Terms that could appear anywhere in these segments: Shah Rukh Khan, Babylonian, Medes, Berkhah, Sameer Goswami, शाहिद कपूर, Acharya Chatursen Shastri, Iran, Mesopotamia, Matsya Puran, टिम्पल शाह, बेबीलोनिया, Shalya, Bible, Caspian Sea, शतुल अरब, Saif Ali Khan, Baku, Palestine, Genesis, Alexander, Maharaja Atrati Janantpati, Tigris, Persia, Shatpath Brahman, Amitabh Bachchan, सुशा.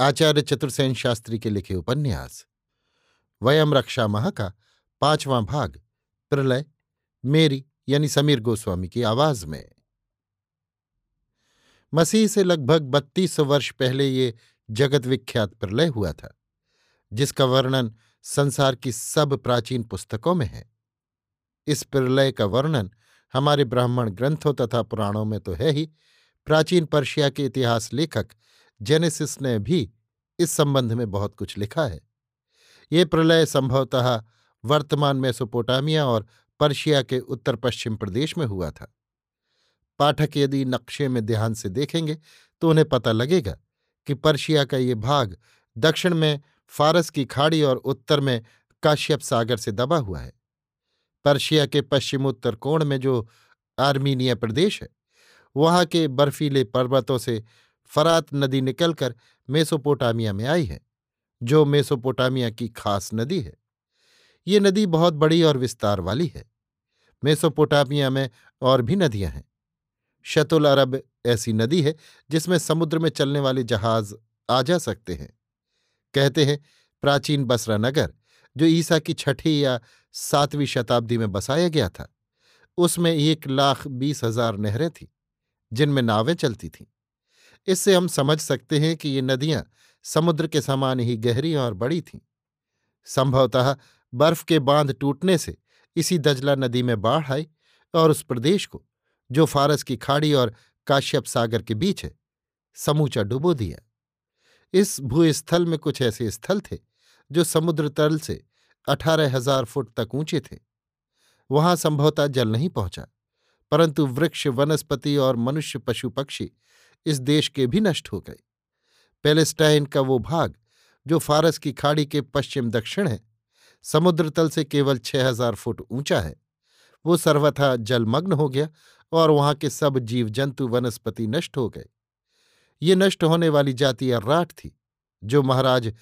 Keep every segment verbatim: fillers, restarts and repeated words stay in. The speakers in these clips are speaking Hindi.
आचार्य चतुर्सेन शास्त्री के लिखे उपन्यास वयम रक्षा महा का पांचवां भाग प्रलय, मेरी यानी समीर गोस्वामी की आवाज में। मसीह से लगभग बत्तीस सौ वर्ष पहले ये जगत विख्यात प्रलय हुआ था, जिसका वर्णन संसार की सब प्राचीन पुस्तकों में है। इस प्रलय का वर्णन हमारे ब्राह्मण ग्रंथों तथा पुराणों में तो है ही, प्राचीन पर्शिया के इतिहास लेखक जेनेसिस ने भी इस संबंध में बहुत कुछ लिखा है। ये प्रलय संभवतः वर्तमान मेसोपोटामिया और पर्शिया के उत्तर पश्चिम प्रदेश में हुआ था। पाठक यदि नक्शे में ध्यान से देखेंगे तो उन्हें पता लगेगा कि पर्शिया का ये भाग दक्षिण में फारस की खाड़ी और उत्तर में काश्यप सागर से दबा हुआ है। पर्शिया के पश्चिमोत्तर कोण में जो आर्मीनिया प्रदेश है, वहाँ के बर्फीले पर्वतों से फरात नदी निकलकर मेसोपोटामिया में आई है, जो मेसोपोटामिया की खास नदी है। ये नदी बहुत बड़ी और विस्तार वाली है। मेसोपोटामिया में और भी नदियां हैं। शतुल अरब ऐसी नदी है जिसमें समुद्र में चलने वाले जहाज आ जा सकते हैं। कहते हैं प्राचीन बसरा नगर, जो ईसा की छठी या सातवीं शताब्दी में बसाया गया था, उसमें एक लाख बीस हजार नहरें थीं जिनमें नावें चलती थीं। इससे हम समझ सकते हैं कि ये नदियां समुद्र के समान ही गहरी और बड़ी थीं। संभवतः बर्फ के बांध टूटने से इसी दजला नदी में बाढ़ आई और उस प्रदेश को, जो फारस की खाड़ी और काश्यप सागर के बीच है, समूचा डुबो दिया। इस भूस्थल में कुछ ऐसे स्थल थे जो समुद्र तल से अठारह हजार फुट तक ऊंचे थे। वहां संभवतः जल नहीं पहुंचा, परंतु वृक्ष, वनस्पति और मनुष्य, पशु, पक्षी इस देश के भी नष्ट हो गए। पैलेस्टाइन का वो भाग जो फारस की खाड़ी के पश्चिम दक्षिण है, समुद्र तल से केवल छह हजार फुट ऊंचा है। वो सर्वथा जलमग्न हो गया और वहां के सब जीव जंतु, वनस्पति नष्ट हो गए। ये नष्ट होने वाली जाति अर्राट थी, जो महाराज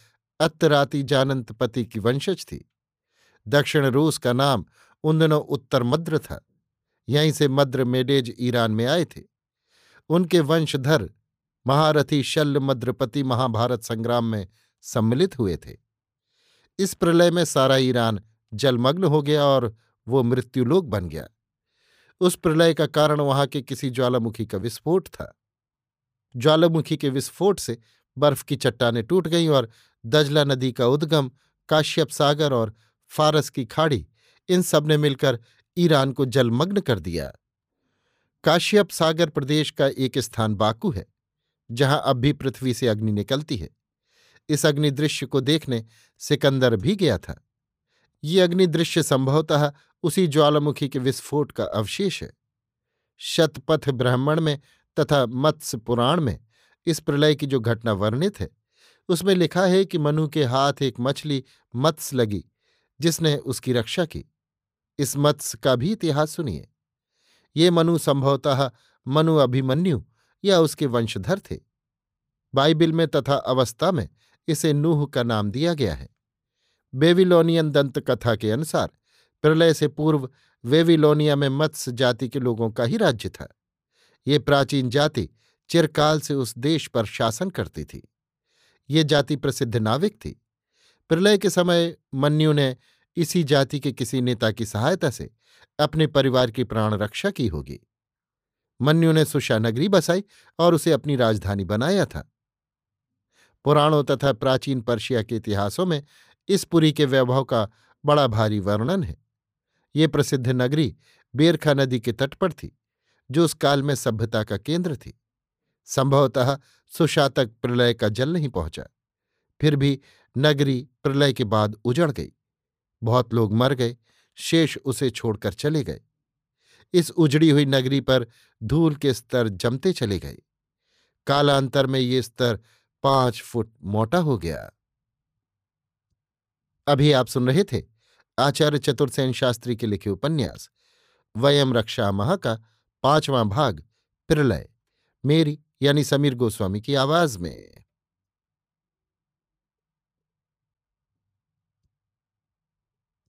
अतराती जानंतपति की वंशज थी। दक्षिण रूस का नाम उन दिनों उत्तर मद्र था। यहीं से मद्र मेडेज ईरान में आए थे। उनके वंशधर महारथी शल्य मद्रपति महाभारत संग्राम में सम्मिलित हुए थे। इस प्रलय में सारा ईरान जलमग्न हो गया और वो मृत्युलोक बन गया। उस प्रलय का कारण वहां के किसी ज्वालामुखी का विस्फोट था। ज्वालामुखी के विस्फोट से बर्फ की चट्टानें टूट गईं और दजला नदी का उद्गम, काश्यप सागर और फारस की खाड़ी, इन सब ने मिलकर ईरान को जलमग्न कर दिया। काश्यप सागर प्रदेश का एक स्थान बाकू है, जहां अब भी पृथ्वी से अग्नि निकलती है। इस अग्नि दृश्य को देखने सिकंदर भी गया था। ये अग्नि दृश्य संभवतः उसी ज्वालामुखी के विस्फोट का अवशेष है। शतपथ ब्राह्मण में तथा मत्स्य पुराण में इस प्रलय की जो घटना वर्णित है, उसमें लिखा है कि मनु के हाथ एक मछली मत्स्य लगी, जिसने उसकी रक्षा की। इस मत्स्य का भी इतिहास सुनिए। ये मनु संभवतः मनु अभिमन्यु या उसके वंशधर थे। बाइबिल में तथा अवस्था में इसे नूह का नाम दिया गया है। बेबीलोनियन दंतकथा के अनुसार प्रलय से पूर्व बेबीलोनिया में मत्स्य जाति के लोगों का ही राज्य था। ये प्राचीन जाति चिरकाल से उस देश पर शासन करती थी। ये जाति प्रसिद्ध नाविक थी। प्रलय के समय मन्यु ने इसी जाति के किसी नेता की सहायता से अपने परिवार की प्राण रक्षा की होगी। मन्यु ने सुशा नगरी बसाई और उसे अपनी राजधानी बनाया था। पुराणों तथा प्राचीन पर्शिया के इतिहासों में इस पुरी के वैभव का बड़ा भारी वर्णन है। ये प्रसिद्ध नगरी बेरखा नदी के तट पर थी, जो उस काल में सभ्यता का केंद्र थी। संभवतः सुषा तक प्रलय का जल नहीं पहुंचा, फिर भी नगरी प्रलय के बाद उजड़ गई। बहुत लोग मर गए, शेष उसे छोड़कर चले गए। इस उजड़ी हुई नगरी पर धूल के स्तर जमते चले गए। कालांतर में ये स्तर पांच फुट मोटा हो गया। अभी आप सुन रहे थे आचार्य चतुर्सेन शास्त्री के लिखे उपन्यास वयम रक्षा महा का पांचवां भाग प्रलय, मेरी यानी समीर गोस्वामी की आवाज में।